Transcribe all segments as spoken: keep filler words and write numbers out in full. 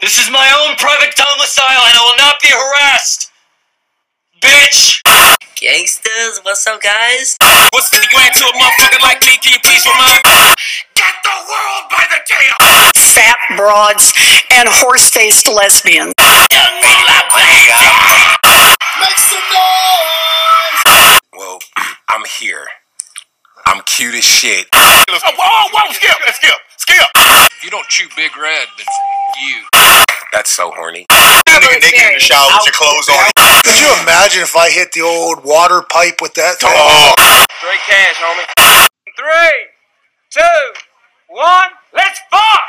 This is my own private domicile and I will not be harassed! Bitch! Gangsters, what's up, guys? What's fifty grand to a motherfucker like me? Can you please remind me? Get the world by the tail! Fat broads and horse-faced lesbians. Make some noise! Well, I'm here. I'm cute as shit. Oh, whoa, whoa, skip, skip, skip! If you don't chew Big Red, then you. That's so horny. Nigga naked in the shower with your clothes on. Could you imagine if I hit the old water pipe with that thing? Oh. Straight cash, homie. Three, two, one, let's fuck!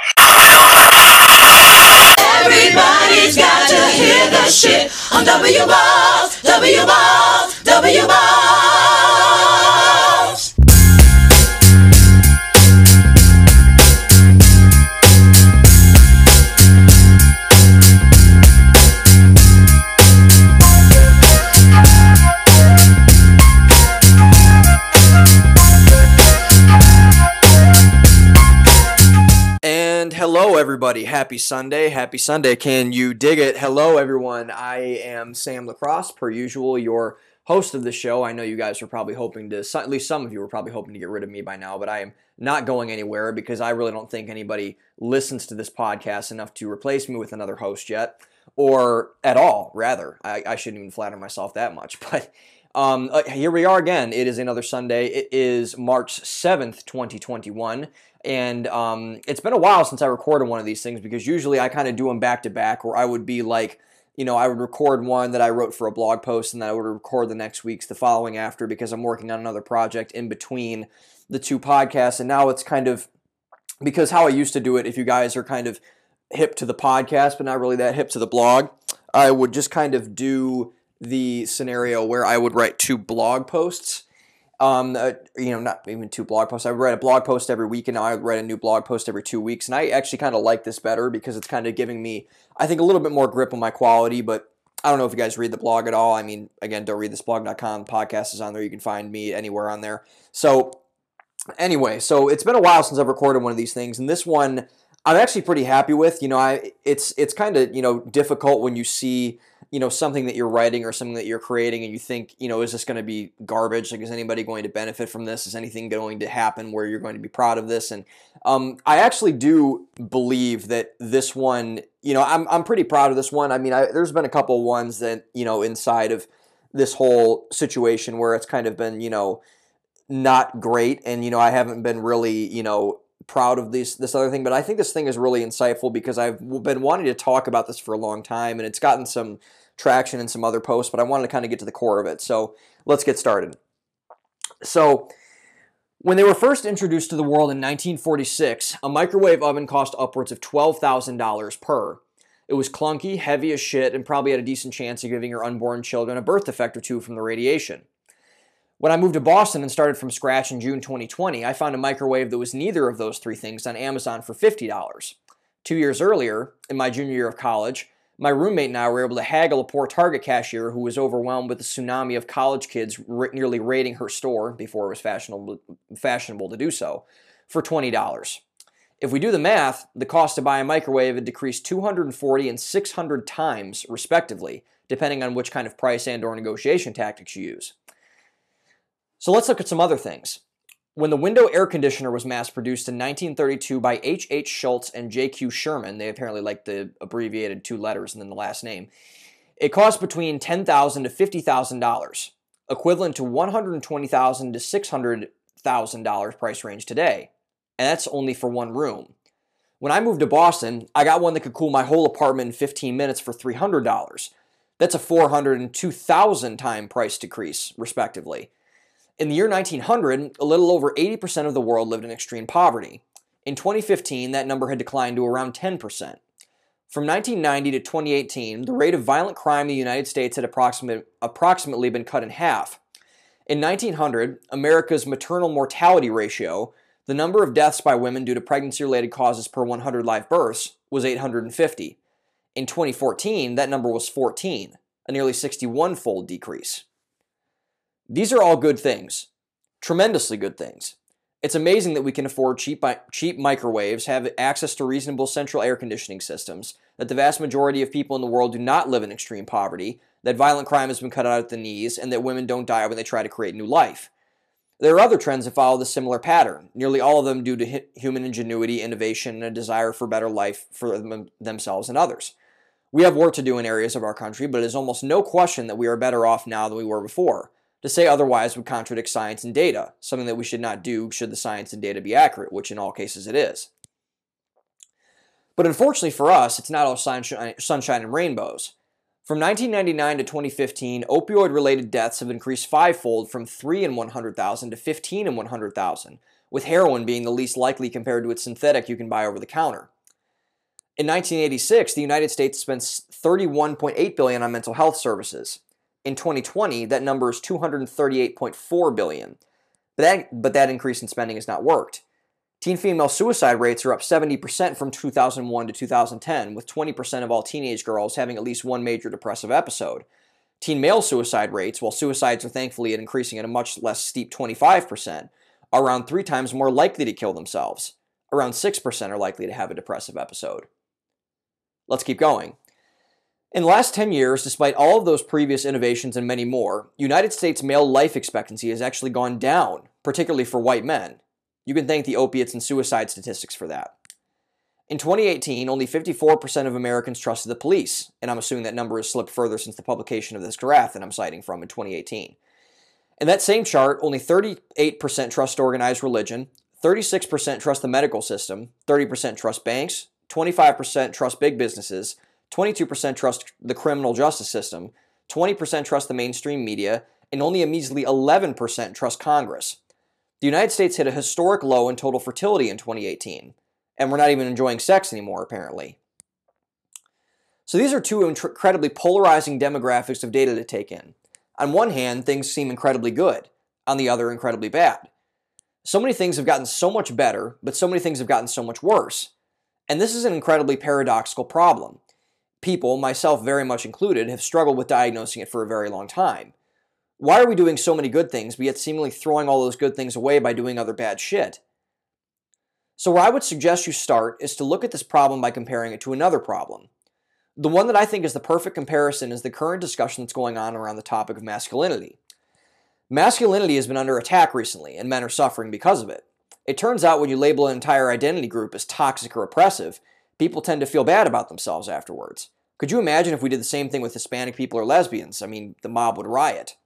Everybody's got to hear the shit on W Balls, W Balls, W Balls. Hello everybody, happy Sunday, happy Sunday, can you dig it? Hello everyone, I am Sam LaCrosse, per usual, your host of the show. I know you guys were probably hoping to, at least some of you were probably hoping to get rid of me by now, but I am not going anywhere because I really don't think anybody listens to this podcast enough to replace me with another host yet, or at all, rather. I, I shouldn't even flatter myself that much, but um, uh, here we are again. It is another Sunday. It is March seventh, twenty twenty-one. And um, it's been a while since I recorded one of these things because usually I kind of do them back to back, where I would be like, you know, I would record one that I wrote for a blog post and then I would record the next week's the following after because I'm working on another project in between the two podcasts. And now it's kind of, because how I used to do it, if you guys are kind of hip to the podcast but not really that hip to the blog, I would just kind of do the scenario where I would write two blog posts. Um, uh, you know, not even two blog posts. I would write a blog post every week, and now I would write a new blog post every two weeks. And I actually kind of like this better because it's kind of giving me, I think, a little bit more grip on my quality. But I don't know if you guys read the blog at all. I mean, again, don't read this blog dot com. Podcast is on there. You can find me anywhere on there. So anyway, so it's been a while since I've recorded one of these things, and this one I'm actually pretty happy with. You know, I it's it's kind of, you know, difficult when you see, you know, something that you're writing or something that you're creating and you think, you know, is this going to be garbage? Like, is anybody going to benefit from this? Is anything going to happen where you're going to be proud of this? And um, I actually do believe that this one, you know, I'm, I'm pretty proud of this one. I mean, I, there's been a couple ones that, you know, inside of this whole situation where it's kind of been, you know, not great. And, you know, I haven't been really, you know, proud of this this other thing, but I think this thing is really insightful because I've been wanting to talk about this for a long time, and it's gotten some traction in some other posts, but I wanted to kind of get to the core of it. So let's get started. So when they were first introduced to the world in nineteen forty-six, a microwave oven cost upwards of twelve thousand dollars per. It was clunky, heavy as shit, and probably had a decent chance of giving your unborn children a birth defect or two from the radiation. When I moved to Boston and started from scratch in June twenty twenty, I found a microwave that was neither of those three things on Amazon for fifty dollars. Two years earlier, in my junior year of college, my roommate and I were able to haggle a poor Target cashier who was overwhelmed with the tsunami of college kids nearly raiding her store before it was fashionable, fashionable to do so, for twenty dollars. If we do the math, the cost to buy a microwave had decreased two hundred forty and six hundred times, respectively, depending on which kind of price and or negotiation tactics you use. So let's look at some other things. When the window air conditioner was mass-produced in nineteen thirty-two by H H Schultz and J Q Sherman, they apparently like the abbreviated two letters and then the last name, it cost between ten thousand to fifty thousand dollars, equivalent to one hundred twenty thousand to six hundred thousand dollars price range today, and that's only for one room. When I moved to Boston, I got one that could cool my whole apartment in fifteen minutes for three hundred dollars. That's a four hundred two thousand time price decrease, respectively. In the year nineteen hundred, a little over eighty percent of the world lived in extreme poverty. In twenty fifteen, that number had declined to around ten percent. From nineteen ninety to twenty eighteen, the rate of violent crime in the United States had approximate, approximately been cut in half. In nineteen hundred, America's maternal mortality ratio, the number of deaths by women due to pregnancy-related causes per one hundred live births, was eight hundred fifty. In twenty fourteen, that number was fourteen, a nearly sixty-one fold decrease. These are all good things, tremendously good things. It's amazing that we can afford cheap, cheap microwaves, have access to reasonable central air conditioning systems, that the vast majority of people in the world do not live in extreme poverty, that violent crime has been cut out at the knees, and that women don't die when they try to create new life. There are other trends that follow the similar pattern, nearly all of them due to human ingenuity, innovation, and a desire for better life for them, themselves and others. We have work to do in areas of our country, but it is almost no question that we are better off now than we were before. To say otherwise would contradict science and data, something that we should not do should the science and data be accurate, which in all cases it is. But unfortunately for us, it's not all sunshine and rainbows. From nineteen ninety-nine to twenty fifteen, opioid-related deaths have increased fivefold from three in one hundred thousand to fifteen in one hundred thousand, with heroin being the least likely compared to its synthetic you can buy over the counter. In nineteen eighty-six, the United States spent thirty-one point eight billion dollars on mental health services. In twenty twenty, that number is two hundred thirty-eight point four billion dollars. But that, but that increase in spending has not worked. Teen female suicide rates are up seventy percent from two thousand one to two thousand ten, with twenty percent of all teenage girls having at least one major depressive episode. Teen male suicide rates, while suicides are thankfully increasing at a much less steep twenty-five percent, are around three times more likely to kill themselves. Around six percent are likely to have a depressive episode. Let's keep going. In the last ten years, despite all of those previous innovations and many more, United States male life expectancy has actually gone down, particularly for white men. You can thank the opiates and suicide statistics for that. In twenty eighteen, only fifty-four percent of Americans trusted the police, and I'm assuming that number has slipped further since the publication of this graph that I'm citing from in twenty eighteen. In that same chart, only thirty-eight percent trust organized religion, thirty-six percent trust the medical system, thirty percent trust banks, twenty-five percent trust big businesses, twenty-two percent trust the criminal justice system, twenty percent trust the mainstream media, and only a measly eleven percent trust Congress. The United States hit a historic low in total fertility in twenty eighteen, and we're not even enjoying sex anymore, apparently. So these are two incredibly polarizing demographics of data to take in. On one hand, things seem incredibly good. On the other, incredibly bad. So many things have gotten so much better, but so many things have gotten so much worse. And this is an incredibly paradoxical problem. People, myself very much included, have struggled with diagnosing it for a very long time. Why are we doing so many good things, but yet seemingly throwing all those good things away by doing other bad shit? So where I would suggest you start is to look at this problem by comparing it to another problem. The one that I think is the perfect comparison is the current discussion that's going on around the topic of masculinity. Masculinity has been under attack recently, and men are suffering because of it. It turns out when you label an entire identity group as toxic or oppressive, people tend to feel bad about themselves afterwards. Could you imagine if we did the same thing with Hispanic people or lesbians? I mean, the mob would riot.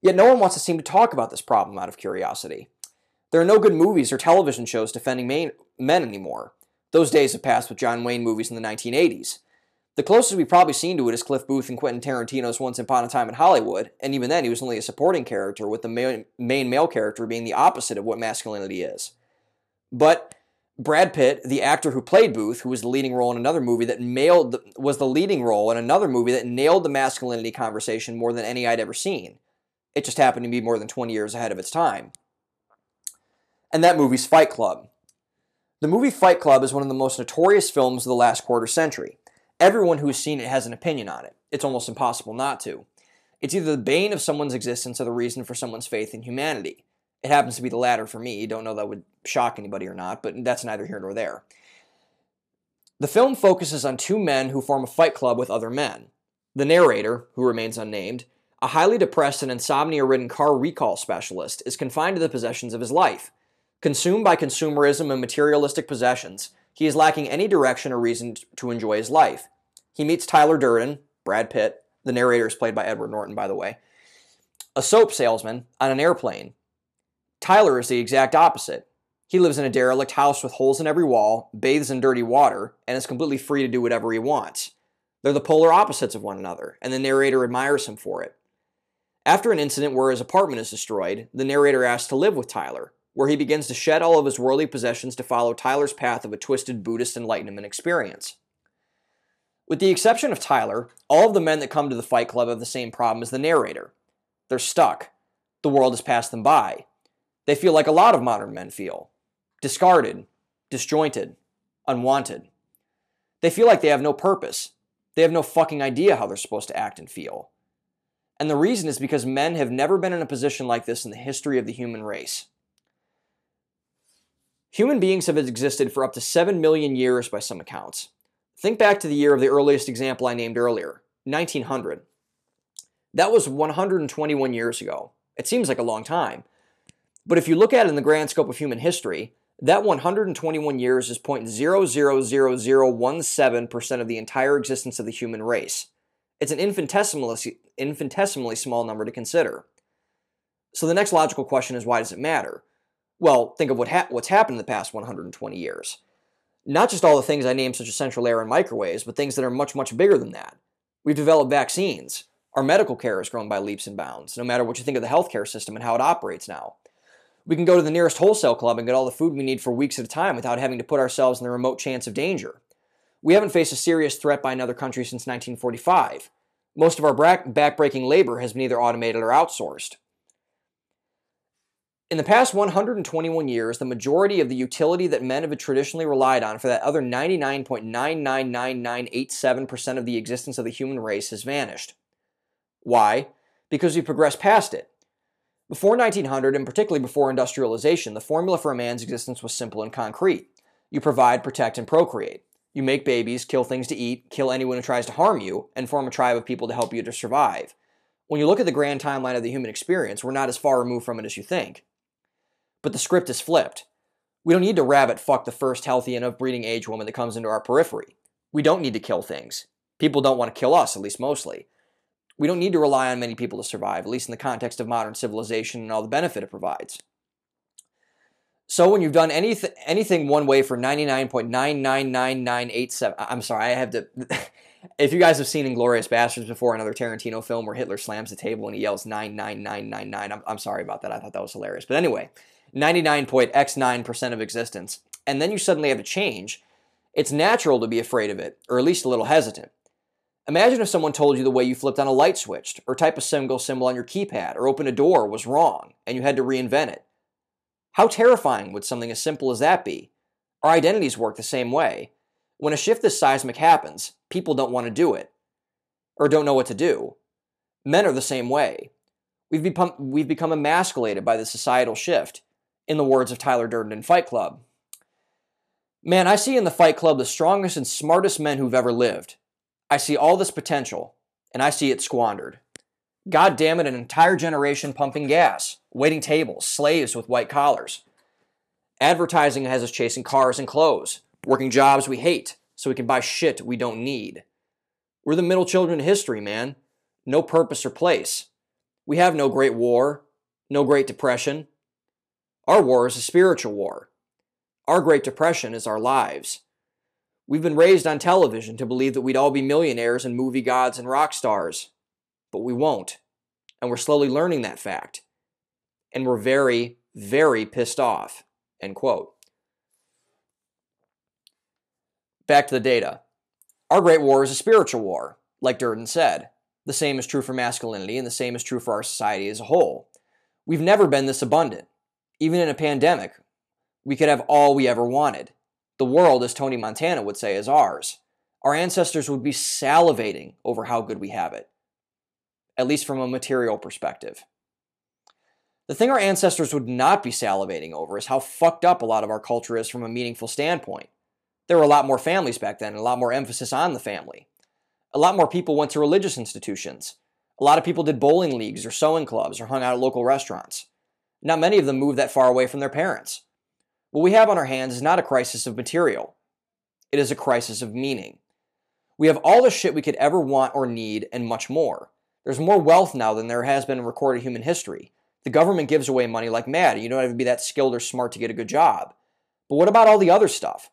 Yet no one wants to seem to talk about this problem out of curiosity. There are no good movies or television shows defending men anymore. Those days have passed with John Wayne movies in the nineteen eighties. The closest we've probably seen to it is Cliff Booth and Quentin Tarantino's Once Upon a Time in Hollywood, and even then he was only a supporting character, with the main, main male character being the opposite of what masculinity is. But Brad Pitt, the actor who played Booth, who was the leading role in another movie that nailed the, was the leading role in another movie that nailed the masculinity conversation more than any I'd ever seen. It just happened to be more than twenty years ahead of its time. And that movie's Fight Club. The movie Fight Club is one of the most notorious films of the last quarter century. Everyone who has seen it has an opinion on it. It's almost impossible not to. It's either the bane of someone's existence or the reason for someone's faith in humanity. It happens to be the latter for me. Don't know that would shock anybody or not, but that's neither here nor there. The film focuses on two men who form a fight club with other men. The narrator, who remains unnamed, a highly depressed and insomnia-ridden car recall specialist, is confined to the possessions of his life. Consumed by consumerism and materialistic possessions, he is lacking any direction or reason to enjoy his life. He meets Tyler Durden, Brad Pitt, the narrator is played by Edward Norton, by the way, a soap salesman on an airplane. Tyler is the exact opposite. He lives in a derelict house with holes in every wall, bathes in dirty water, and is completely free to do whatever he wants. They're the polar opposites of one another, and the narrator admires him for it. After an incident where his apartment is destroyed, the narrator asks to live with Tyler, where he begins to shed all of his worldly possessions to follow Tyler's path of a twisted Buddhist enlightenment experience. With the exception of Tyler, all of the men that come to the Fight Club have the same problem as the narrator. They're stuck. The world has passed them by. They feel like a lot of modern men feel. Discarded, disjointed, unwanted. They feel like they have no purpose. They have no fucking idea how they're supposed to act and feel. And the reason is because men have never been in a position like this in the history of the human race. Human beings have existed for up to seven million years by some accounts. Think back to the year of the earliest example I named earlier, nineteen hundred. That was one hundred twenty-one years ago. It seems like a long time. But if you look at it in the grand scope of human history, that one hundred twenty-one years is zero point zero zero zero zero one seven percent of the entire existence of the human race. It's an infinitesimally, infinitesimally small number to consider. So the next logical question is, why does it matter? Well, think of what ha- what's happened in the past one hundred twenty years. Not just all the things I named, such as central air and microwaves, but things that are much, much bigger than that. We've developed vaccines. Our medical care has grown by leaps and bounds, no matter what you think of the healthcare system and how it operates now. We can go to the nearest wholesale club and get all the food we need for weeks at a time without having to put ourselves in the remote chance of danger. We haven't faced a serious threat by another country since nineteen forty-five. Most of our backbreaking labor has been either automated or outsourced. In the past one hundred twenty-one years, the majority of the utility that men have traditionally relied on for that other ninety-nine point nine nine nine nine eight seven percent of the existence of the human race has vanished. Why? Because we've progressed past it. Before nineteen hundred, and particularly before industrialization, the formula for a man's existence was simple and concrete. You provide, protect, and procreate. You make babies, kill things to eat, kill anyone who tries to harm you, and form a tribe of people to help you to survive. When you look at the grand timeline of the human experience, we're not as far removed from it as you think. But the script is flipped. We don't need to rabbit fuck the first healthy and of-breeding age woman that comes into our periphery. We don't need to kill things. People don't want to kill us, at least mostly. We don't need to rely on many people to survive, at least in the context of modern civilization and all the benefit it provides. So when you've done anyth- anything one way for ninety-nine point nine nine nine nine eight seven, I'm sorry, I have to... If you guys have seen Inglorious Bastards before, another Tarantino film where Hitler slams the table and he yells nine nine nine nine nine, I'm, I'm sorry about that, I thought that was hilarious. But anyway, ninety-nine point X nine percent of existence, and then you suddenly have a change, it's natural to be afraid of it, or at least a little hesitant. Imagine if someone told you the way you flipped on a light switch, or type a single symbol on your keypad, or open a door was wrong, and you had to reinvent it. How terrifying would something as simple as that be? Our identities work the same way. When a shift this seismic happens, people don't want to do it, or don't know what to do. Men are the same way. We've become, we've become emasculated by the societal shift, in the words of Tyler Durden in Fight Club. Man, I see in the Fight Club the strongest and smartest men who've ever lived. I see all this potential, and I see it squandered. God damn it, an entire generation pumping gas, waiting tables, slaves with white collars. Advertising has us chasing cars and clothes, working jobs we hate, so we can buy shit we don't need. We're the middle children of history, man. No purpose or place. We have no great war, no Great Depression. Our war is a spiritual war. Our Great Depression is our lives. We've been raised on television to believe that we'd all be millionaires and movie gods and rock stars, but we won't, and we're slowly learning that fact, and we're very, very pissed off, end quote. Back to the data. Our Great War is a spiritual war, like Durden said. The same is true for masculinity, and the same is true for our society as a whole. We've never been this abundant. Even in a pandemic, we could have all we ever wanted. The world, as Tony Montana would say, is ours. Our ancestors would be salivating over how good we have it, at least from a material perspective. The thing our ancestors would not be salivating over is how fucked up a lot of our culture is from a meaningful standpoint. There were a lot more families back then, and a lot more emphasis on the family. A lot more people went to religious institutions. A lot of people did bowling leagues or sewing clubs or hung out at local restaurants. Not many of them moved that far away from their parents. What we have on our hands is not a crisis of material. It is a crisis of meaning. We have all the shit we could ever want or need, and much more. There's more wealth now than there has been in recorded human history. The government gives away money like mad, and you don't have to be that skilled or smart to get a good job. But what about all the other stuff?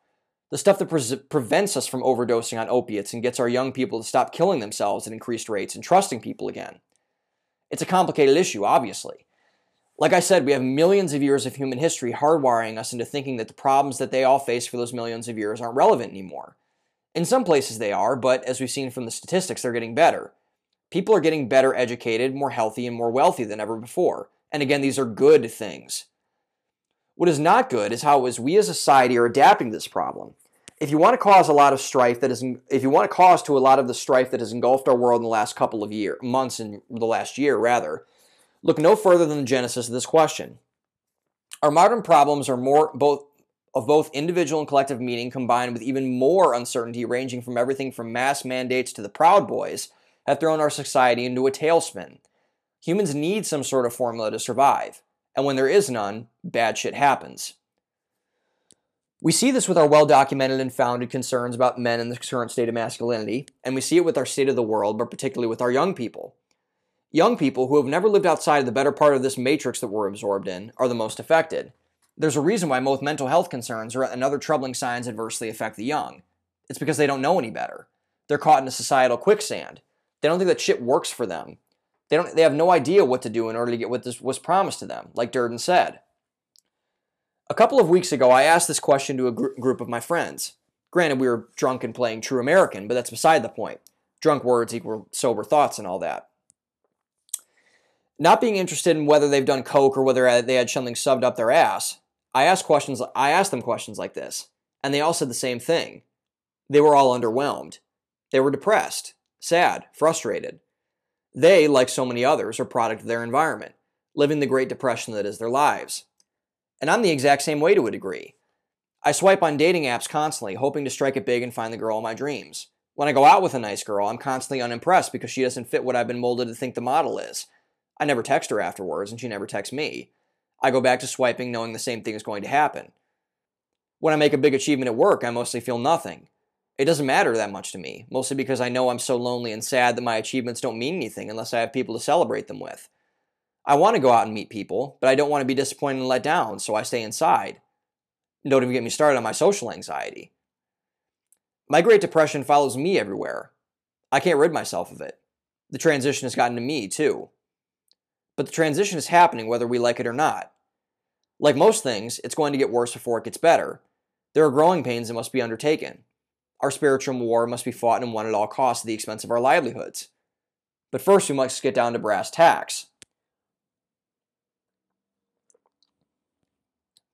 The stuff that pre- prevents us from overdosing on opiates and gets our young people to stop killing themselves at increased rates and trusting people again. It's a complicated issue, obviously. Like I said, we have millions of years of human history hardwiring us into thinking that the problems that they all face for those millions of years aren't relevant anymore. In some places they are, but as we've seen from the statistics, they're getting better. People are getting better educated, more healthy, and more wealthy than ever before. And again, these are good things. What is not good is how as we as a society are adapting to this problem. If you want to cause a lot of strife that is, if you want to cause to a lot of the strife that has engulfed our world in the last couple of year, months in the last year rather, look no further than the genesis of this question. Our modern problems are more both of both individual and collective meaning combined with even more uncertainty ranging from everything from mass mandates to the Proud Boys have thrown our society into a tailspin. Humans need some sort of formula to survive, and when there is none, bad shit happens. We see this with our well-documented and founded concerns about men and the current state of masculinity, and we see it with our state of the world, but particularly with our young people. Young people who have never lived outside of the better part of this matrix that we're absorbed in are the most affected. There's a reason why most mental health concerns and other troubling signs adversely affect the young. It's because they don't know any better. They're caught in a societal quicksand. They don't think that shit works for them. They don't. They have no idea what to do in order to get what this was promised to them, like Durden said. A couple of weeks ago, I asked this question to a gr- group of my friends. Granted, we were drunk and playing True American, but that's beside the point. Drunk words equal sober thoughts and all that. Not being interested in whether they've done coke or whether they had something subbed up their ass, I asked questions. I asked them questions like this, and they all said the same thing. They were all underwhelmed. They were depressed, sad, frustrated. They, like so many others, are product of their environment, living the Great Depression that is their lives. And I'm the exact same way to a degree. I swipe on dating apps constantly, hoping to strike it big and find the girl of my dreams. When I go out with a nice girl, I'm constantly unimpressed because she doesn't fit what I've been molded to think the model is. I never text her afterwards, and she never texts me. I go back to swiping knowing the same thing is going to happen. When I make a big achievement at work, I mostly feel nothing. It doesn't matter that much to me, mostly because I know I'm so lonely and sad that my achievements don't mean anything unless I have people to celebrate them with. I want to go out and meet people, but I don't want to be disappointed and let down, so I stay inside. Don't even get me started on my social anxiety. My Great Depression follows me everywhere. I can't rid myself of it. The transition has gotten to me, too. But the transition is happening whether we like it or not. Like most things, it's going to get worse before it gets better. There are growing pains that must be undertaken. Our spiritual war must be fought and won at all costs at the expense of our livelihoods. But first, we must get down to brass tacks.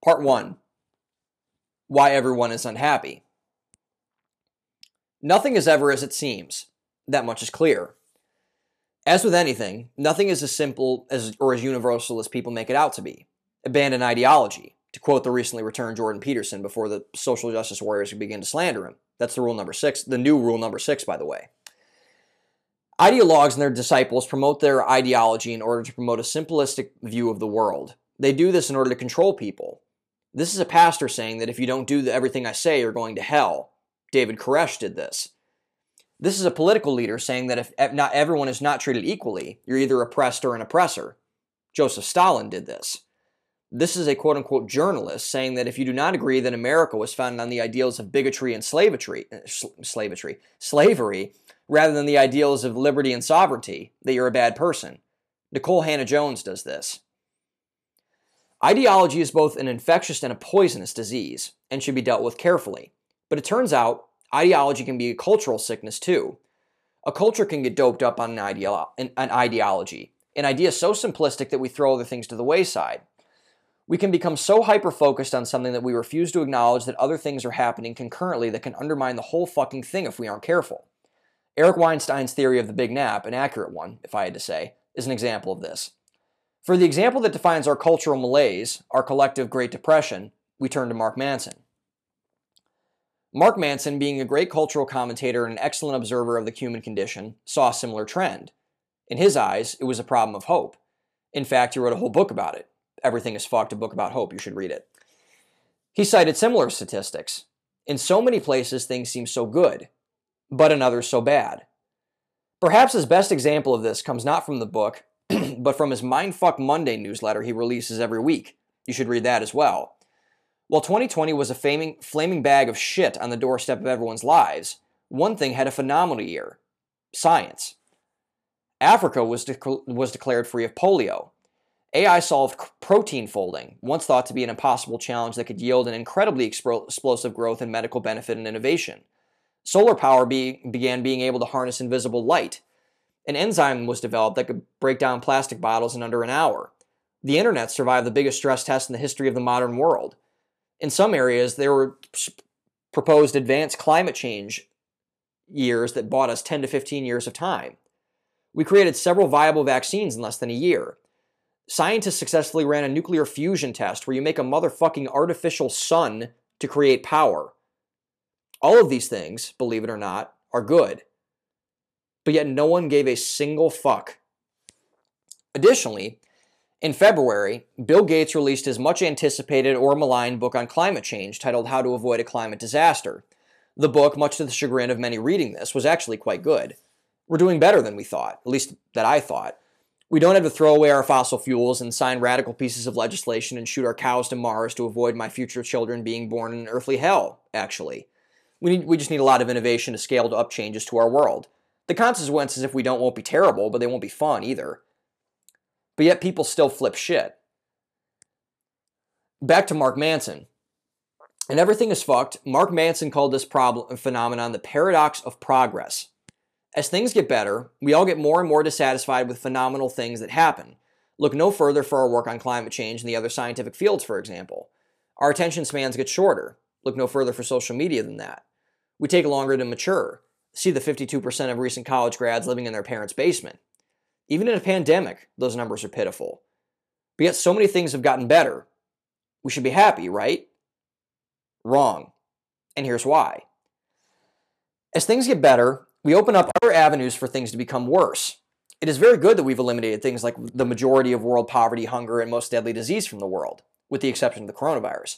Part one. Why everyone is unhappy. Nothing is ever as it seems. That much is clear. As with anything, nothing is as simple as or as universal as people make it out to be. Abandon ideology, to quote the recently returned Jordan Peterson before the social justice warriors begin to slander him. That's the rule number six, the new rule number six, by the way. Ideologues and their disciples promote their ideology in order to promote a simplistic view of the world. They do this in order to control people. This is a pastor saying that if you don't do the, everything I say, you're going to hell. David Koresh did this. This is a political leader saying that if not everyone is not treated equally, you're either oppressed or an oppressor. Joseph Stalin did this. This is a quote-unquote journalist saying that if you do not agree that America was founded on the ideals of bigotry and slavery, slavery, slavery, rather than the ideals of liberty and sovereignty, that you're a bad person. Nicole Hannah-Jones does this. Ideology is both an infectious and a poisonous disease, and should be dealt with carefully. But it turns out, ideology can be a cultural sickness, too. A culture can get doped up on an, ideolo- an, an ideology, an idea so simplistic that we throw other things to the wayside. We can become so hyper-focused on something that we refuse to acknowledge that other things are happening concurrently that can undermine the whole fucking thing if we aren't careful. Eric Weinstein's theory of the Big Nap, an accurate one, if I had to say, is an example of this. For the example that defines our cultural malaise, our collective Great Depression, we turn to Mark Manson. Mark Manson, being a great cultural commentator and an excellent observer of the human condition, saw a similar trend. In his eyes, it was a problem of hope. In fact, he wrote a whole book about it. Everything is Fucked, a book about hope. You should read it. He cited similar statistics. In so many places, things seem so good, but in others so bad. Perhaps his best example of this comes not from the book, but from his Mindfuck Monday newsletter he releases every week. You should read that as well. While twenty twenty was a flaming, flaming bag of shit on the doorstep of everyone's lives, one thing had a phenomenal year. Science. Africa was, de- was declared free of polio. A I solved protein folding, once thought to be an impossible challenge that could yield an incredibly expro- explosive growth in medical benefit and innovation. Solar power be- began being able to harness invisible light. An enzyme was developed that could break down plastic bottles in under an hour. The internet survived the biggest stress test in the history of the modern world. In some areas, there were proposed advanced climate change years that bought us ten to fifteen years of time. We created several viable vaccines in less than a year. Scientists successfully ran a nuclear fusion test where you make a motherfucking artificial sun to create power. All of these things, believe it or not, are good. But yet no one gave a single fuck. Additionally, in February, Bill Gates released his much-anticipated or maligned book on climate change titled How to Avoid a Climate Disaster. The book, much to the chagrin of many reading this, was actually quite good. We're doing better than we thought, at least that I thought. We don't have to throw away our fossil fuels and sign radical pieces of legislation and shoot our cows to Mars to avoid my future children being born in earthly hell, actually. We need, we just need a lot of innovation to scale to up changes to our world. The consequences, if we don't, won't be terrible, but they won't be fun either. But yet people still flip shit. Back to Mark Manson. And everything is fucked. Mark Manson called this problem phenomenon the paradox of progress. As things get better, we all get more and more dissatisfied with phenomenal things that happen. Look no further for our work on climate change and the other scientific fields, for example. Our attention spans get shorter. Look no further for social media than that. We take longer to mature. See the fifty-two percent of recent college grads living in their parents' basement. Even in a pandemic, those numbers are pitiful. But yet so many things have gotten better. We should be happy, right? Wrong. And here's why. As things get better, we open up other avenues for things to become worse. It is very good that we've eliminated things like the majority of world poverty, hunger, and most deadly disease from the world, with the exception of the coronavirus.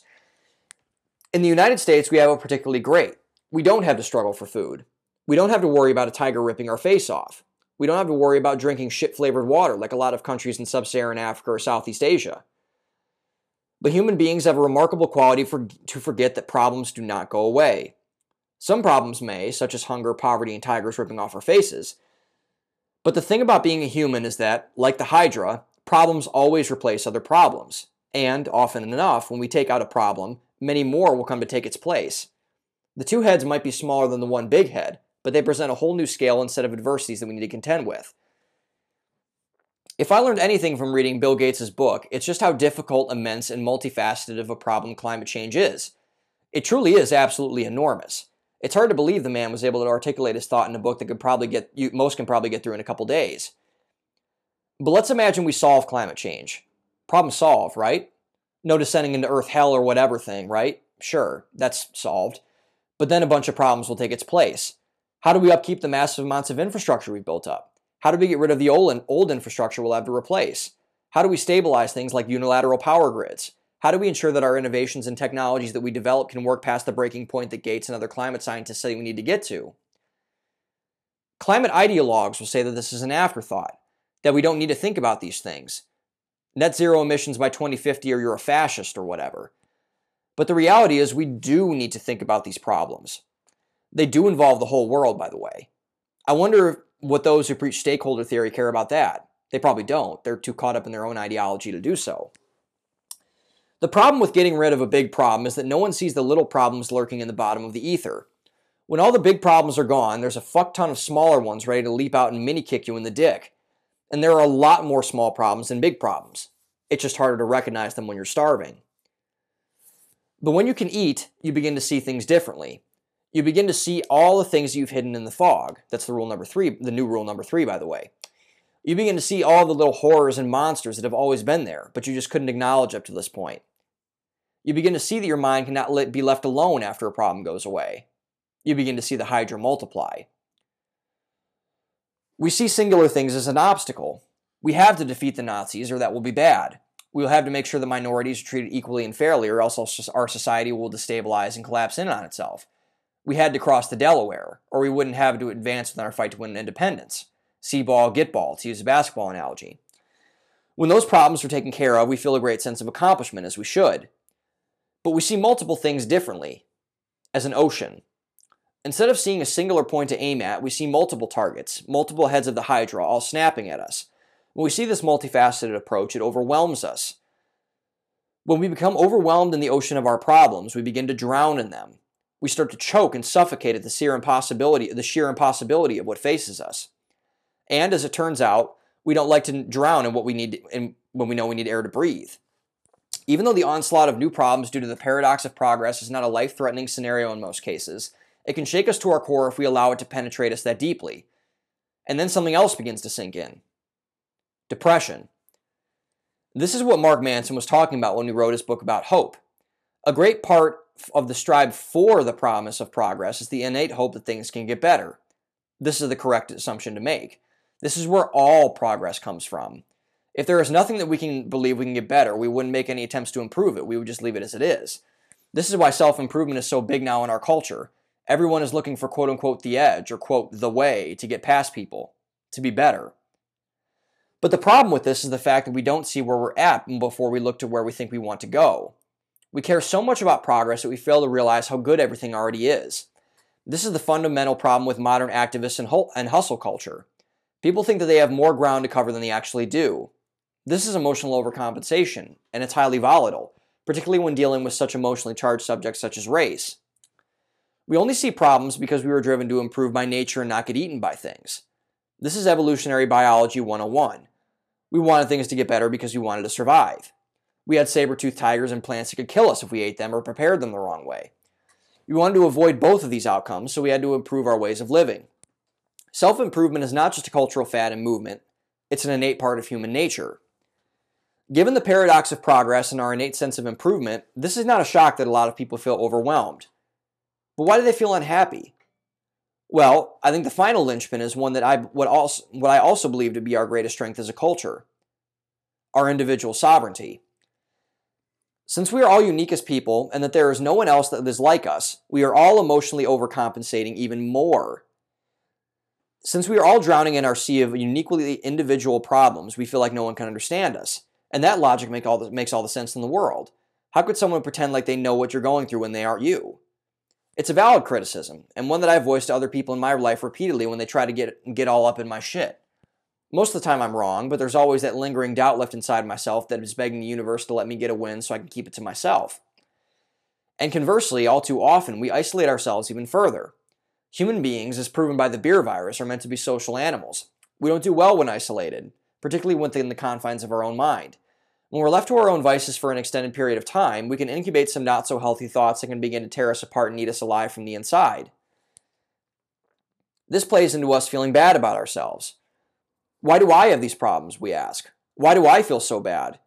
In the United States, we have it particularly great. We don't have to struggle for food. We don't have to worry about a tiger ripping our face off. We don't have to worry about drinking shit-flavored water like a lot of countries in sub-Saharan Africa or Southeast Asia. But human beings have a remarkable quality for, to forget that problems do not go away. Some problems may, such as hunger, poverty, and tigers ripping off our faces. But the thing about being a human is that, like the Hydra, problems always replace other problems. And, often enough, when we take out a problem, many more will come to take its place. The two heads might be smaller than the one big head, but they present a whole new scale and set of adversities that we need to contend with. If I learned anything from reading Bill Gates' book, it's just how difficult, immense, and multifaceted of a problem climate change is. It truly is absolutely enormous. It's hard to believe the man was able to articulate his thought in a book that could probably get you, most can probably get through in a couple days. But let's imagine we solve climate change. Problem solved, right? No descending into earth hell or whatever thing, right? Sure, that's solved. But then a bunch of problems will take its place. How do we upkeep the massive amounts of infrastructure we've built up? How do we get rid of the old, old infrastructure we'll have to replace? How do we stabilize things like unilateral power grids? How do we ensure that our innovations and technologies that we develop can work past the breaking point that Gates and other climate scientists say we need to get to? Climate ideologues will say that this is an afterthought, that we don't need to think about these things. Net zero emissions by twenty fifty or you're a fascist or whatever. But the reality is we do need to think about these problems. They do involve the whole world, by the way. I wonder what those who preach stakeholder theory care about that. They probably don't. They're too caught up in their own ideology to do so. The problem with getting rid of a big problem is that no one sees the little problems lurking in the bottom of the ether. When all the big problems are gone, there's a fuck ton of smaller ones ready to leap out and mini-kick you in the dick. And there are a lot more small problems than big problems. It's just harder to recognize them when you're starving. But when you can eat, you begin to see things differently. You begin to see all the things you've hidden in the fog. That's the rule number three, the new rule number three, by the way. You begin to see all the little horrors and monsters that have always been there, but you just couldn't acknowledge up to this point. You begin to see that your mind cannot let, be left alone after a problem goes away. You begin to see the Hydra multiply. We see singular things as an obstacle. We have to defeat the Nazis, or that will be bad. We'll have to make sure the minorities are treated equally and fairly, or else our society will destabilize and collapse in on itself. We had to cross the Delaware, or we wouldn't have to advance within our fight to win independence. See ball, get ball, to use a basketball analogy. When those problems are taken care of, we feel a great sense of accomplishment, as we should. But we see multiple things differently, as an ocean. Instead of seeing a singular point to aim at, we see multiple targets, multiple heads of the Hydra, all snapping at us. When we see this multifaceted approach, it overwhelms us. When we become overwhelmed in the ocean of our problems, we begin to drown in them. We start to choke and suffocate at the sheer impossibility, the sheer impossibility of what faces us. And as it turns out, we don't like to drown in what we need in, when we know we need air to breathe. Even though the onslaught of new problems due to the paradox of progress is not a life-threatening scenario in most cases, it can shake us to our core if we allow it to penetrate us that deeply. And then something else begins to sink in. Depression. This is what Mark Manson was talking about when he wrote his book about hope. A great part of the strive for the promise of progress is the innate hope that things can get better. This is the correct assumption to make. This is where all progress comes from. If there is nothing that we can believe we can get better, we wouldn't make any attempts to improve it. We would just leave it as it is. This is why self-improvement is so big now in our culture. Everyone is looking for quote-unquote the edge or quote the way to get past people, to be better. But the problem with this is the fact that we don't see where we're at before we look to where we think we want to go. We care so much about progress that we fail to realize how good everything already is. This is the fundamental problem with modern activists and hustle culture. People think that they have more ground to cover than they actually do. This is emotional overcompensation, and it's highly volatile, particularly when dealing with such emotionally charged subjects such as race. We only see problems because we were driven to improve by nature and not get eaten by things. This is evolutionary biology one oh one. We wanted things to get better because we wanted to survive. We had saber-toothed tigers and plants that could kill us if we ate them or prepared them the wrong way. We wanted to avoid both of these outcomes, so we had to improve our ways of living. Self-improvement is not just a cultural fad and movement, it's an innate part of human nature. Given the paradox of progress and our innate sense of improvement, this is not a shock that a lot of people feel overwhelmed. But why do they feel unhappy? Well, I think the final linchpin is one that I, what also, what I also believe to be our greatest strength as a culture, our individual sovereignty. Since we are all unique as people, and that there is no one else that is like us, we are all emotionally overcompensating even more. Since we are all drowning in our sea of uniquely individual problems, we feel like no one can understand us. And that logic make all the, makes all the sense in the world. How could someone pretend like they know what you're going through when they aren't you? It's a valid criticism, and one that I've voiced to other people in my life repeatedly when they try to get, get all up in my shit. Most of the time I'm wrong, but there's always that lingering doubt left inside myself that is begging the universe to let me get a win so I can keep it to myself. And conversely, all too often, we isolate ourselves even further. Human beings, as proven by the beer virus, are meant to be social animals. We don't do well when isolated, particularly within the confines of our own mind. When we're left to our own vices for an extended period of time, we can incubate some not-so-healthy thoughts that can begin to tear us apart and eat us alive from the inside. This plays into us feeling bad about ourselves. Why do I have these problems, we ask? Why do I feel so bad?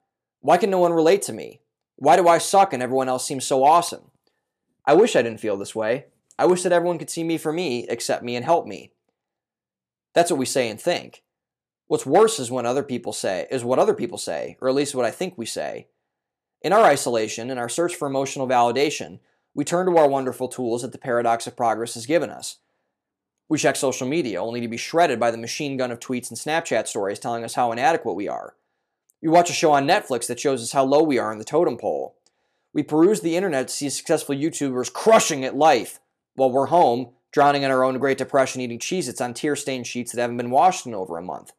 Why can no one relate to me? Why do I suck and everyone else seems so awesome? I wish I didn't feel this way. I wish that everyone could see me for me, accept me, and help me. That's what we say and think. What's worse is when other people say, is what other people say, or at least what I think we say. In our isolation and our search for emotional validation, we turn to our wonderful tools that the paradox of progress has given us. We check social media, only to be shredded by the machine gun of tweets and Snapchat stories telling us how inadequate we are. We watch a show on Netflix that shows us how low we are in the totem pole. We peruse the internet to see successful YouTubers crushing at life, while we're home, drowning in our own Great Depression, eating Cheez-Its on tear-stained sheets that haven't been washed in over a month.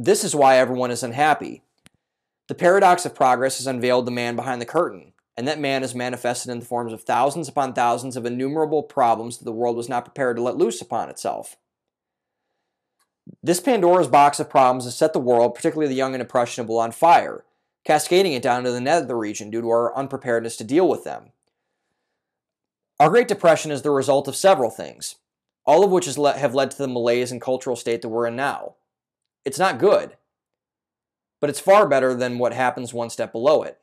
This is why everyone is unhappy. The paradox of progress has unveiled the man behind the curtain, and that man is manifested in the forms of thousands upon thousands of innumerable problems that the world was not prepared to let loose upon itself. This Pandora's box of problems has set the world, particularly the young and impressionable, on fire, cascading it down to the nether region due to our unpreparedness to deal with them. Our Great Depression is the result of several things, all of which have led to the malaise and cultural state that we're in now. It's not good, but it's far better than what happens one step below it.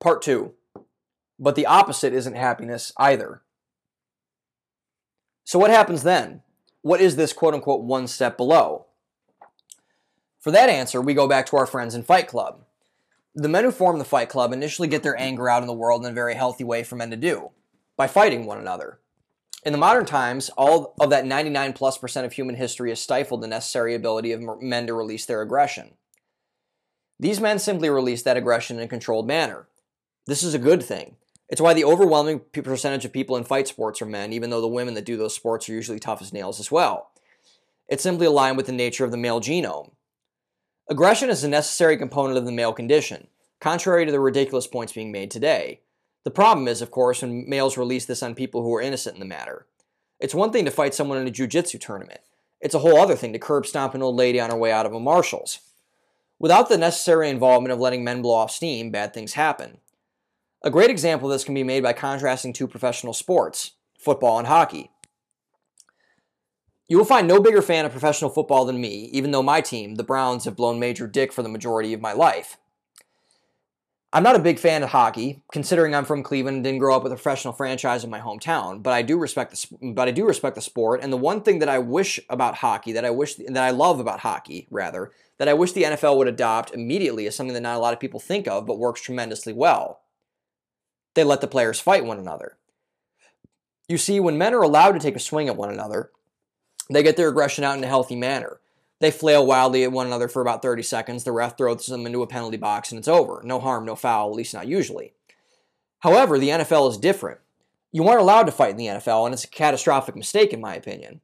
Part two, but the opposite isn't happiness either. So what happens then? What is this quote-unquote one step below? For that answer, we go back to our friends in Fight Club. The men who form the Fight Club initially get their anger out in the world in a very healthy way for men to do, by fighting one another. In the modern times, all of that ninety-nine plus percent of human history has stifled the necessary ability of men to release their aggression. These men simply release that aggression in a controlled manner. This is a good thing. It's why the overwhelming percentage of people in fight sports are men, even though the women that do those sports are usually tough as nails as well. It's simply aligned with the nature of the male genome. Aggression is a necessary component of the male condition, contrary to the ridiculous points being made today. The problem is, of course, when males release this on people who are innocent in the matter. It's one thing to fight someone in a jiu-jitsu tournament. It's a whole other thing to curb stomp an old lady on her way out of a Marshalls. Without the necessary involvement of letting men blow off steam, bad things happen. A great example of this can be made by contrasting two professional sports, football and hockey. You will find no bigger fan of professional football than me, even though my team, the Browns, have blown major dick for the majority of my life. I'm not a big fan of hockey, considering I'm from Cleveland and didn't grow up with a professional franchise in my hometown, but I do respect the but I do respect the sport, and the one thing that I wish about hockey, that I wish that I love about hockey, rather, that I wish the N F L would adopt immediately is something that not a lot of people think of but works tremendously well. They let the players fight one another. You see, when men are allowed to take a swing at one another, they get their aggression out in a healthy manner. They flail wildly at one another for about thirty seconds, the ref throws them into a penalty box, and it's over. No harm, no foul, at least not usually. However, the N F L is different. You aren't allowed to fight in the N F L, and it's a catastrophic mistake in my opinion.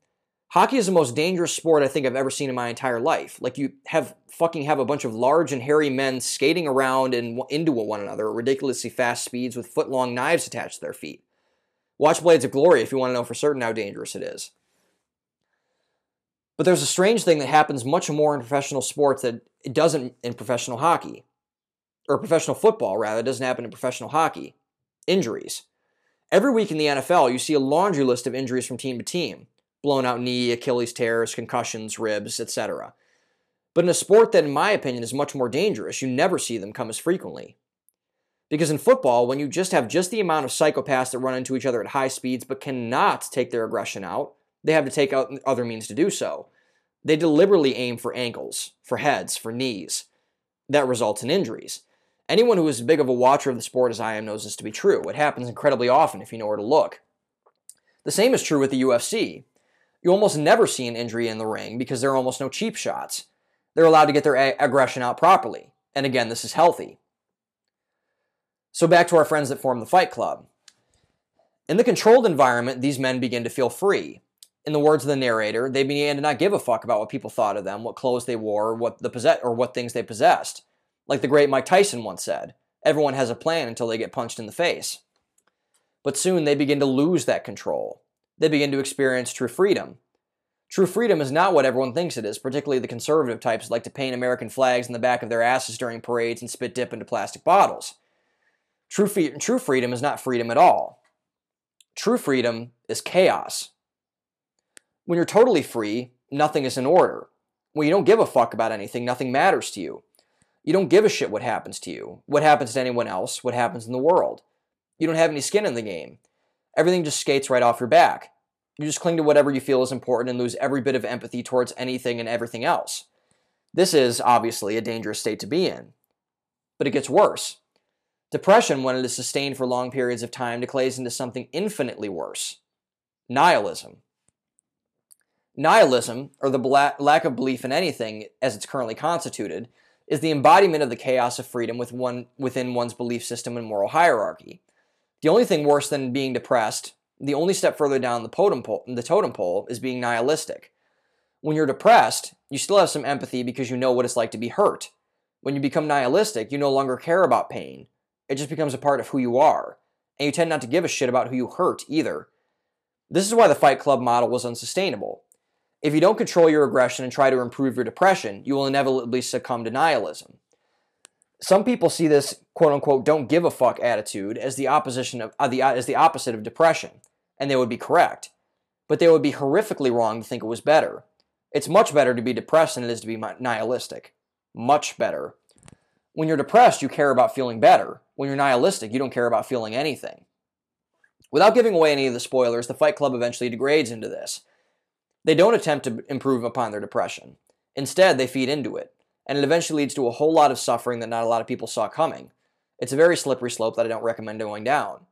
Hockey is the most dangerous sport I think I've ever seen in my entire life. Like, you have fucking have a bunch of large and hairy men skating around and into one another at ridiculously fast speeds with foot-long knives attached to their feet. Watch Blades of Glory if you want to know for certain how dangerous it is. But there's a strange thing that happens much more in professional sports that it doesn't in professional hockey. Or professional football, rather. It doesn't happen in professional hockey. Injuries. Every week in the N F L, you see a laundry list of injuries from team to team. Blown out knee, Achilles tears, concussions, ribs, et cetera. But in a sport that, in my opinion, is much more dangerous, you never see them come as frequently. Because in football, when you just have just the amount of psychopaths that run into each other at high speeds but cannot take their aggression out, they have to take out other means to do so. They deliberately aim for ankles, for heads, for knees. That results in injuries. Anyone who is as big of a watcher of the sport as I am knows this to be true. It happens incredibly often if you know where to look. The same is true with the U F C. You almost never see an injury in the ring because there are almost no cheap shots. They're allowed to get their a- aggression out properly. And again, this is healthy. So back to our friends that form the Fight Club. In the controlled environment, these men begin to feel free. In the words of the narrator, they began to not give a fuck about what people thought of them, what clothes they wore, what the possess- or what things they possessed. Like the great Mike Tyson once said, everyone has a plan until they get punched in the face. But soon they begin to lose that control. They begin to experience true freedom. True freedom is not what everyone thinks it is, particularly the conservative types who like to paint American flags in the back of their asses during parades and spit dip into plastic bottles. True, fe- true freedom is not freedom at all. True freedom is chaos. When you're totally free, nothing is in order. When you don't give a fuck about anything, nothing matters to you. You don't give a shit what happens to you, what happens to anyone else, what happens in the world. You don't have any skin in the game. Everything just skates right off your back. You just cling to whatever you feel is important and lose every bit of empathy towards anything and everything else. This is, obviously, a dangerous state to be in. But it gets worse. Depression, when it is sustained for long periods of time, decays into something infinitely worse. Nihilism. Nihilism, or the bla- lack of belief in anything as it's currently constituted, is the embodiment of the chaos of freedom with one, within one's belief system and moral hierarchy. The only thing worse than being depressed, the only step further down the totem pole, the totem pole is being nihilistic. When you're depressed, you still have some empathy because you know what it's like to be hurt. When you become nihilistic, you no longer care about pain. It just becomes a part of who you are, and you tend not to give a shit about who you hurt either. This is why the Fight Club model was unsustainable. If you don't control your aggression and try to improve your depression, you will inevitably succumb to nihilism. Some people see this quote-unquote don't give a fuck attitude as the opposition of uh, the uh, as the opposite of depression, and they would be correct. But they would be horrifically wrong to think it was better. It's much better to be depressed than it is to be nihilistic. Much better. When you're depressed, you care about feeling better. When you're nihilistic, you don't care about feeling anything. Without giving away any of the spoilers, the Fight Club eventually degrades into this. They don't attempt to improve upon their depression. Instead, they feed into it, and it eventually leads to a whole lot of suffering that not a lot of people saw coming. It's a very slippery slope that I don't recommend going down.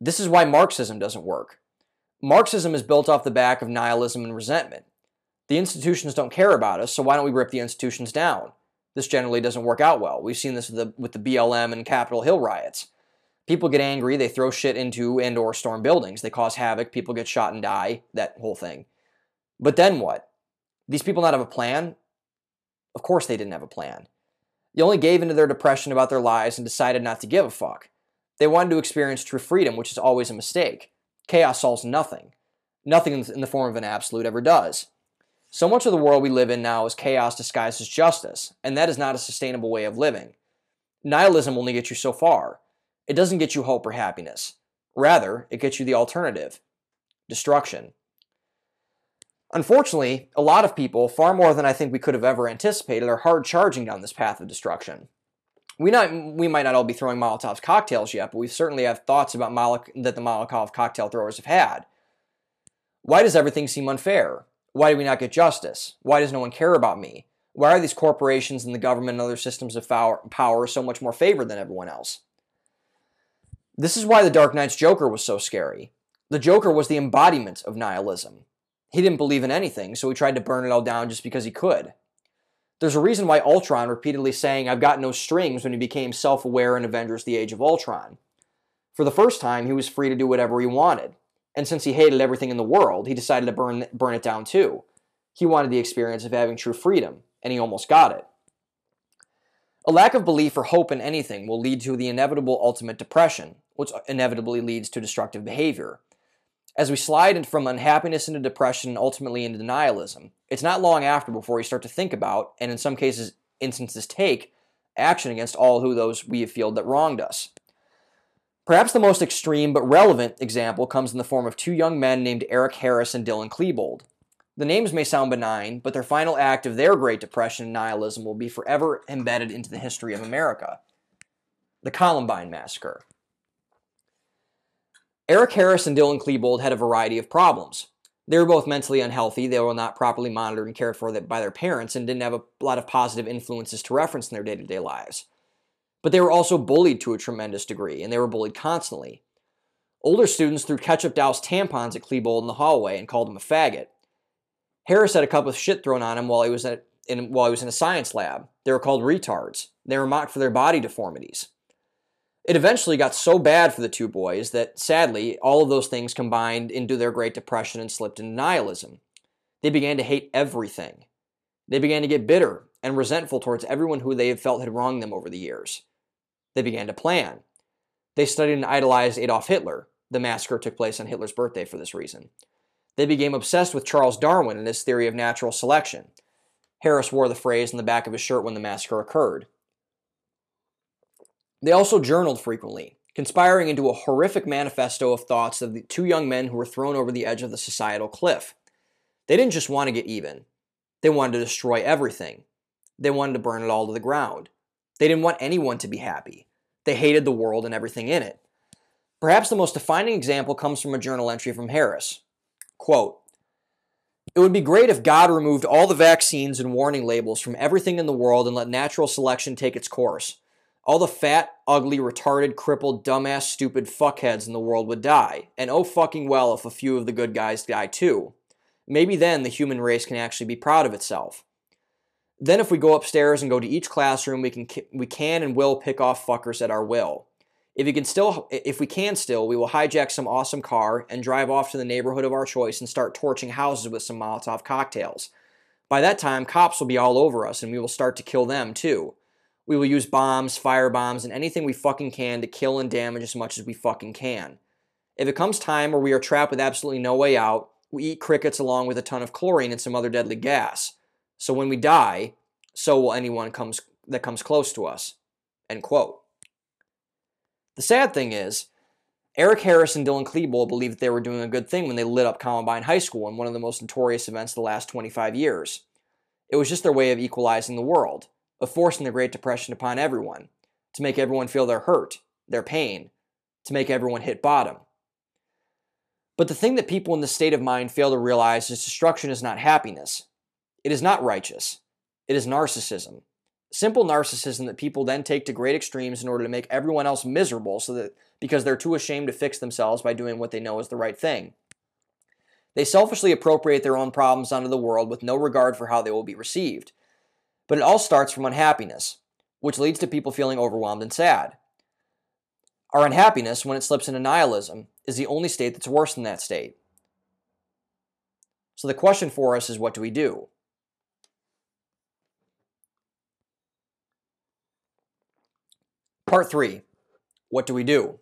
This is why Marxism doesn't work. Marxism is built off the back of nihilism and resentment. The institutions don't care about us, so why don't we rip the institutions down? This generally doesn't work out well. We've seen this with the, with the B L M and Capitol Hill riots. People get angry, they throw shit into and or storm buildings. They cause havoc, people get shot and die, that whole thing. But then what? These people not have a plan? Of course they didn't have a plan. They only gave into their depression about their lives and decided not to give a fuck. They wanted to experience true freedom, which is always a mistake. Chaos solves nothing. Nothing in the form of an absolute ever does. So much of the world we live in now is chaos disguised as justice, and that is not a sustainable way of living. Nihilism only gets you so far. It doesn't get you hope or happiness. Rather, it gets you the alternative. Destruction. Unfortunately, a lot of people, far more than I think we could have ever anticipated, are hard charging down this path of destruction. We, not, we might not all be throwing Molotov cocktails yet, but we certainly have thoughts about Molok- that the Molotov cocktail throwers have had. Why does everything seem unfair? Why do we not get justice? Why does no one care about me? Why are these corporations and the government and other systems of power so much more favored than everyone else? This is why the Dark Knight's Joker was so scary. The Joker was the embodiment of nihilism. He didn't believe in anything, so he tried to burn it all down just because he could. There's a reason why Ultron repeatedly sang, "I've got no strings," when he became self-aware in Avengers The Age of Ultron. For the first time, he was free to do whatever he wanted. And since he hated everything in the world, he decided to burn, burn it down too. He wanted the experience of having true freedom, and he almost got it. A lack of belief or hope in anything will lead to the inevitable ultimate depression, which inevitably leads to destructive behavior. As we slide from unhappiness into depression and ultimately into nihilism, it's not long after before we start to think about, and in some cases, instances take, action against all who those we have felt that wronged us. Perhaps the most extreme but relevant example comes in the form of two young men named Eric Harris and Dylan Klebold. The names may sound benign, but their final act of their Great Depression and nihilism will be forever embedded into the history of America. The Columbine Massacre. Eric Harris and Dylan Klebold had a variety of problems. They were both mentally unhealthy, they were not properly monitored and cared for by their parents, and didn't have a lot of positive influences to reference in their day-to-day lives. But they were also bullied to a tremendous degree, and they were bullied constantly. Older students threw ketchup-doused tampons at Klebold in the hallway and called him a faggot. Harris had a cup of shit thrown on him while he was, at, in, while he was in a science lab. They were called retards. They were mocked for their body deformities. It eventually got so bad for the two boys that, sadly, all of those things combined into their Great Depression and slipped into nihilism. They began to hate everything. They began to get bitter and resentful towards everyone who they had felt had wronged them over the years. They began to plan. They studied and idolized Adolf Hitler. The massacre took place on Hitler's birthday for this reason. They became obsessed with Charles Darwin and his theory of natural selection. Harris wore the phrase in the back of his shirt when the massacre occurred. They also journaled frequently, conspiring into a horrific manifesto of thoughts of the two young men who were thrown over the edge of the societal cliff. They didn't just want to get even. They wanted to destroy everything. They wanted to burn it all to the ground. They didn't want anyone to be happy. They hated the world and everything in it. Perhaps the most defining example comes from a journal entry from Harris. Quote, "It would be great if God removed all the vaccines and warning labels from everything in the world and let natural selection take its course. All the fat, ugly, retarded, crippled, dumbass, stupid fuckheads in the world would die, and oh fucking well if a few of the good guys die too. Maybe then the human race can actually be proud of itself. Then if we go upstairs and go to each classroom, we can we can and will pick off fuckers at our will. If we can still, if we can still, we will hijack some awesome car and drive off to the neighborhood of our choice and start torching houses with some Molotov cocktails. By that time, cops will be all over us, and we will start to kill them too. We will use bombs, fire bombs, and anything we fucking can to kill and damage as much as we fucking can. If it comes time where we are trapped with absolutely no way out, we eat crickets along with a ton of chlorine and some other deadly gas. So when we die, so will anyone comes, that comes close to us." End quote. The sad thing is, Eric Harris and Dylan Klebold believed that they were doing a good thing when they lit up Columbine High School in one of the most notorious events of the last twenty-five years. It was just their way of equalizing the world, of forcing the Great Depression upon everyone, to make everyone feel their hurt, their pain, to make everyone hit bottom. But the thing that people in this state of mind fail to realize is destruction is not happiness. It is not righteous. It is narcissism. Simple narcissism that people then take to great extremes in order to make everyone else miserable so that because they're too ashamed to fix themselves by doing what they know is the right thing. They selfishly appropriate their own problems onto the world with no regard for how they will be received. But it all starts from unhappiness, which leads to people feeling overwhelmed and sad. Our unhappiness, when it slips into nihilism, is the only state that's worse than that state. So the question for us is, what do we do? Part three, what do we do?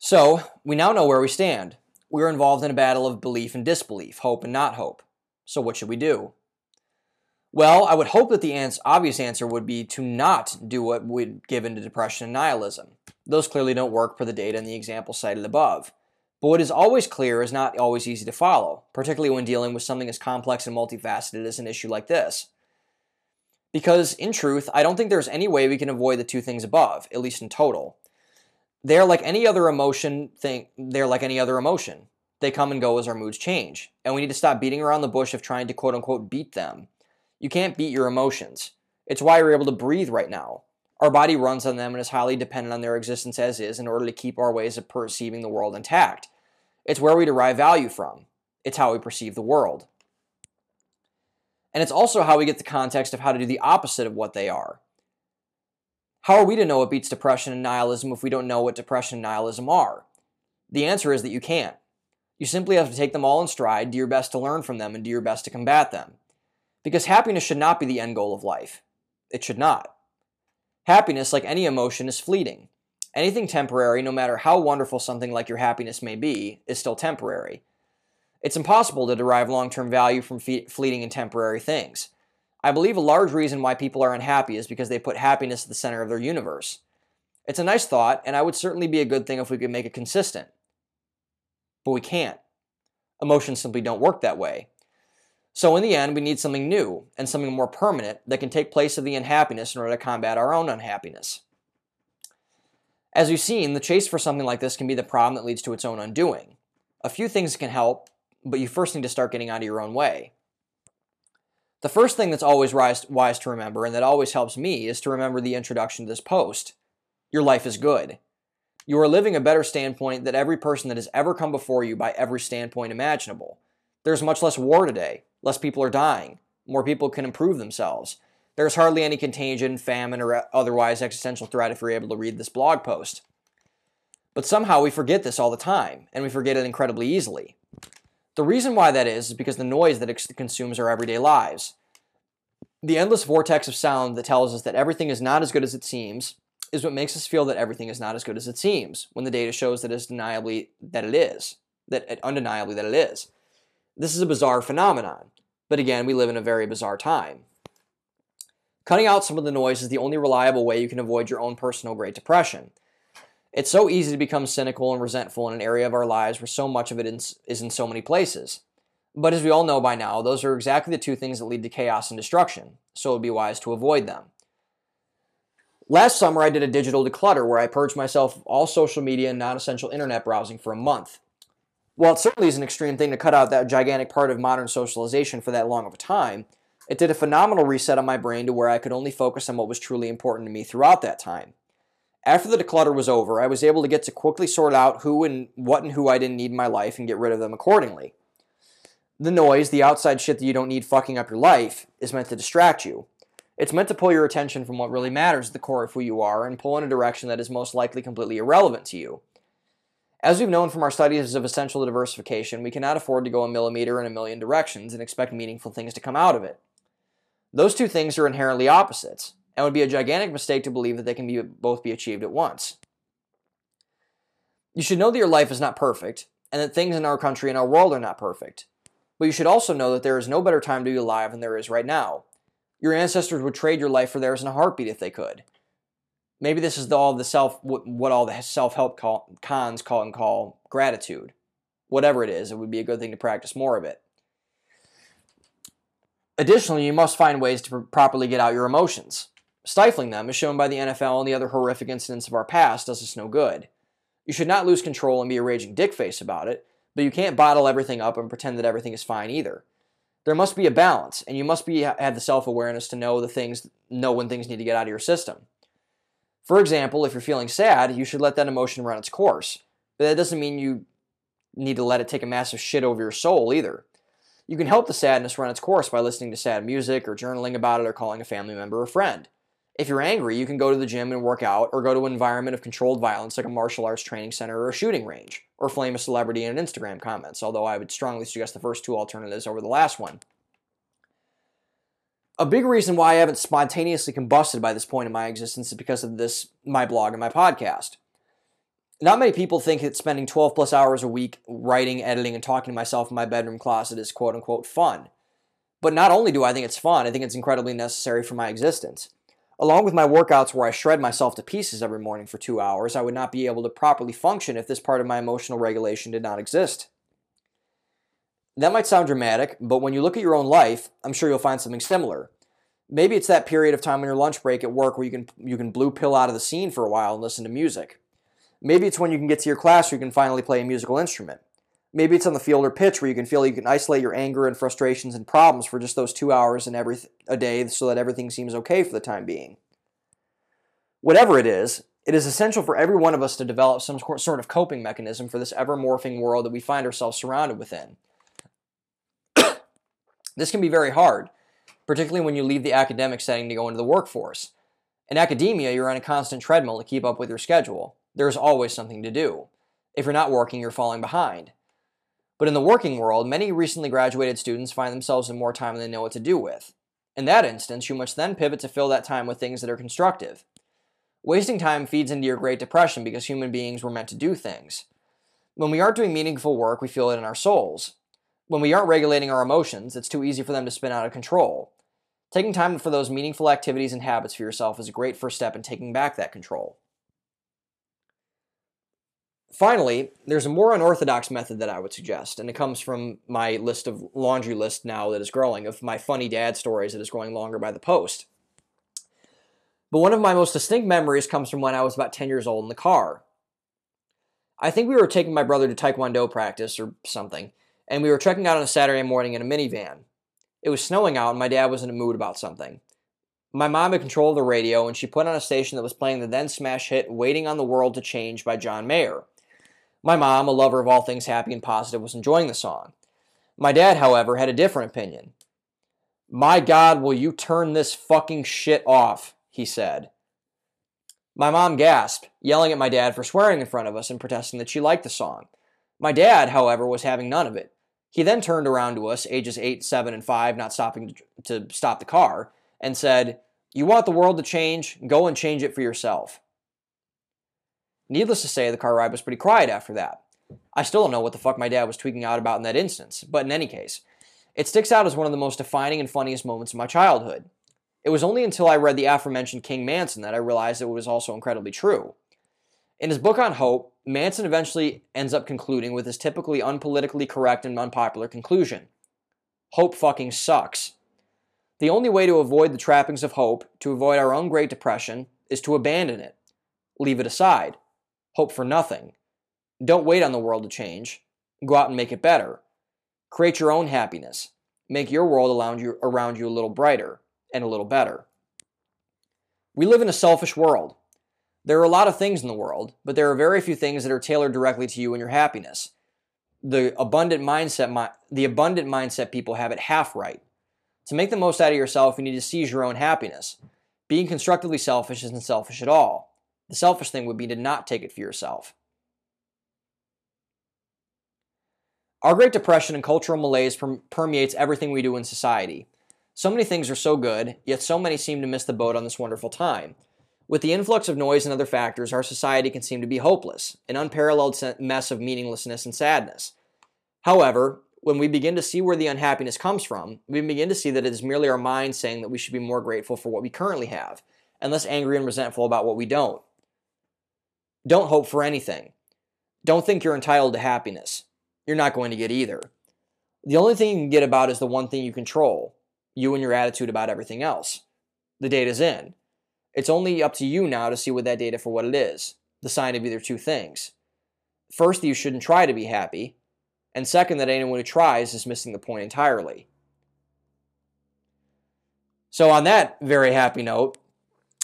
So, we now know where we stand. We are involved in a battle of belief and disbelief, hope and not hope. So what should we do? Well, I would hope that the ans- obvious answer would be to not do what would give into depression and nihilism. Those clearly don't work per the data in the example cited above. But what is always clear is not always easy to follow, particularly when dealing with something as complex and multifaceted as an issue like this. Because, in truth, I don't think there's any way we can avoid the two things above, at least in total. They're like any other emotion thing, they're like any other emotion. They come and go as our moods change, and we need to stop beating around the bush of trying to quote-unquote beat them. You can't beat your emotions. It's why we're able to breathe right now. Our body runs on them and is highly dependent on their existence as is in order to keep our ways of perceiving the world intact. It's where we derive value from. It's how we perceive the world. And it's also how we get the context of how to do the opposite of what they are. How are we to know what beats depression and nihilism if we don't know what depression and nihilism are? The answer is that you can't. You simply have to take them all in stride, do your best to learn from them, and do your best to combat them. Because happiness should not be the end goal of life. It should not. Happiness, like any emotion, is fleeting. Anything temporary, no matter how wonderful something like your happiness may be, is still temporary. It's impossible to derive long-term value from fleeting and temporary things. I believe a large reason why people are unhappy is because they put happiness at the center of their universe. It's a nice thought, and I would certainly be a good thing if we could make it consistent. But we can't. Emotions simply don't work that way. So in the end, we need something new and something more permanent that can take place of the unhappiness in order to combat our own unhappiness. As we've seen, the chase for something like this can be the problem that leads to its own undoing. A few things can help, but you first need to start getting out of your own way. The first thing that's always wise to remember, and that always helps me, is to remember the introduction to this post. Your life is good. You are living a better standpoint than every person that has ever come before you by every standpoint imaginable. There's much less war today. Less people are dying. More people can improve themselves. There's hardly any contagion, famine, or otherwise existential threat if you're able to read this blog post. But somehow we forget this all the time, and we forget it incredibly easily. The reason why that is is because the noise that it consumes our everyday lives. The endless vortex of sound that tells us that everything is not as good as it seems is what makes us feel that everything is not as good as it seems, when the data shows that it's deniably that it is, that undeniably that it is. This is a bizarre phenomenon, but again, we live in a very bizarre time. Cutting out some of the noise is the only reliable way you can avoid your own personal Great Depression. It's so easy to become cynical and resentful in an area of our lives where so much of it is in so many places. But as we all know by now, those are exactly the two things that lead to chaos and destruction, so it would be wise to avoid them. Last summer, I did a digital declutter where I purged myself of all social media and non-essential internet browsing for a month. While it certainly is an extreme thing to cut out that gigantic part of modern socialization for that long of a time, it did a phenomenal reset on my brain to where I could only focus on what was truly important to me throughout that time. After the declutter was over, I was able to get to quickly sort out who and what and who I didn't need in my life and get rid of them accordingly. The noise, the outside shit that you don't need fucking up your life, is meant to distract you. It's meant to pull your attention from what really matters at the core of who you are and pull in a direction that is most likely completely irrelevant to you. As we've known from our studies of essential diversification, we cannot afford to go a millimeter in a million directions and expect meaningful things to come out of it. Those two things are inherently opposites, and would be a gigantic mistake to believe that they can be, both be achieved at once. You should know that your life is not perfect, and that things in our country and our world are not perfect. But you should also know that there is no better time to be alive than there is right now. Your ancestors would trade your life for theirs in a heartbeat if they could. Maybe this is the, all the self, what all the self-help call, cons call and call gratitude. Whatever it is, it would be a good thing to practice more of it. Additionally, you must find ways to pr- properly get out your emotions. Stifling them, as shown by the N F L and the other horrific incidents of our past, does us no good. You should not lose control and be a raging dickface about it, but you can't bottle everything up and pretend that everything is fine either. There must be a balance, and you must be have the self-awareness to know the things, know when things need to get out of your system. For example, if you're feeling sad, you should let that emotion run its course, but that doesn't mean you need to let it take a massive shit over your soul either. You can help the sadness run its course by listening to sad music or journaling about it or calling a family member or friend. If you're angry, you can go to the gym and work out, or go to an environment of controlled violence like a martial arts training center or a shooting range, or flame a celebrity in an Instagram comments, although I would strongly suggest the first two alternatives over the last one. A big reason why I haven't spontaneously combusted by this point in my existence is because of this, my blog and my podcast. Not many people think that spending twelve plus hours a week writing, editing, and talking to myself in my bedroom closet is quote-unquote fun. But not only do I think it's fun, I think it's incredibly necessary for my existence. Along with my workouts where I shred myself to pieces every morning for two hours, I would not be able to properly function if this part of my emotional regulation did not exist. That might sound dramatic, but when you look at your own life, I'm sure you'll find something similar. Maybe it's that period of time on your lunch break at work where you can, you can blue pill out of the scene for a while and listen to music. Maybe it's when you can get to your class where you can finally play a musical instrument. Maybe it's on the field or pitch where you can feel you can isolate your anger and frustrations and problems for just those two hours and every a day so that everything seems okay for the time being. Whatever it is, it is essential for every one of us to develop some sort of coping mechanism for this ever-morphing world that we find ourselves surrounded within. This can be very hard, particularly when you leave the academic setting to go into the workforce. In academia, you're on a constant treadmill to keep up with your schedule. There's always something to do. If you're not working, you're falling behind. But in the working world, many recently graduated students find themselves in more time than they know what to do with. In that instance, you must then pivot to fill that time with things that are constructive. Wasting time feeds into your Great Depression because human beings were meant to do things. When we aren't doing meaningful work, we feel it in our souls. When we aren't regulating our emotions, it's too easy for them to spin out of control. Taking time for those meaningful activities and habits for yourself is a great first step in taking back that control. Finally, there's a more unorthodox method that I would suggest, and it comes from my list of laundry list now that is growing, of my funny dad stories that is growing longer by the post. But one of my most distinct memories comes from when I was about ten years old in the car. I think we were taking my brother to Taekwondo practice or something, and we were trekking out on a Saturday morning in a minivan. It was snowing out, and my dad was in a mood about something. My mom had control of the radio, and she put on a station that was playing the then-smash hit Waiting on the World to Change by John Mayer. My mom, a lover of all things happy and positive, was enjoying the song. My dad, however, had a different opinion. "My God, will you turn this fucking shit off," he said. My mom gasped, yelling at my dad for swearing in front of us and protesting that she liked the song. My dad, however, was having none of it. He then turned around to us, ages eight, seven, and five, not stopping to stop the car, and said, "You want the world to change? Go and change it for yourself." Needless to say, the car ride was pretty quiet after that. I still don't know what the fuck my dad was tweaking out about in that instance, but in any case, it sticks out as one of the most defining and funniest moments of my childhood. It was only until I read the aforementioned King Manson that I realized it was also incredibly true. In his book on hope, Manson eventually ends up concluding with his typically unpolitically correct and unpopular conclusion. Hope fucking sucks. The only way to avoid the trappings of hope, to avoid our own Great Depression, is to abandon it. Leave it aside. Hope for nothing. Don't wait on the world to change. Go out and make it better. Create your own happiness. Make your world around you, around you a little brighter and a little better. We live in a selfish world. There are a lot of things in the world, but there are very few things that are tailored directly to you and your happiness. The abundant mindset, the abundant mindset people have it half right. To make the most out of yourself, you need to seize your own happiness. Being constructively selfish isn't selfish at all. The selfish thing would be to not take it for yourself. Our Great Depression and cultural malaise permeates everything we do in society. So many things are so good, yet so many seem to miss the boat on this wonderful time. With the influx of noise and other factors, our society can seem to be hopeless, an unparalleled mess of meaninglessness and sadness. However, when we begin to see where the unhappiness comes from, we begin to see that it is merely our mind saying that we should be more grateful for what we currently have, and less angry and resentful about what we don't. Don't hope for anything. Don't think you're entitled to happiness. You're not going to get either. The only thing you can get about is the one thing you control, you and your attitude about everything else. The data's in. It's only up to you now to see with that data for what it is, the sign of either two things. First, that you shouldn't try to be happy, and second, that anyone who tries is missing the point entirely. So on that very happy note,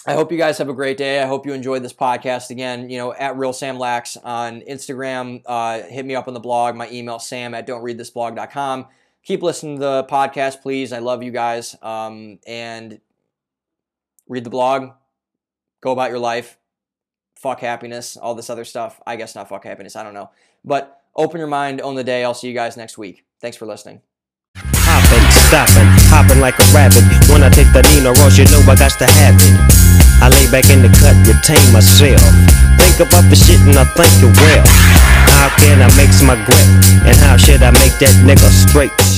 I hope you guys have a great day. I hope you enjoyed this podcast. Again, you know, at RealSamLax on Instagram. Uh, hit me up on the blog. My email, sam at don't read this blog dot com. Keep listening to the podcast, please. I love you guys. Um, and read the blog. Go about your life. Fuck happiness. All this other stuff. I guess not fuck happiness. I don't know. But open your mind. Own the day. I'll see you guys next week. Thanks for listening. Hopping, stopping, hopping like a rabbit. When I take the Nina Ross, you know I got to have it. I lay back in the cut, retain myself. Think about the shit and I think it well. How can I mix my grip? And how should I make that nigga straight?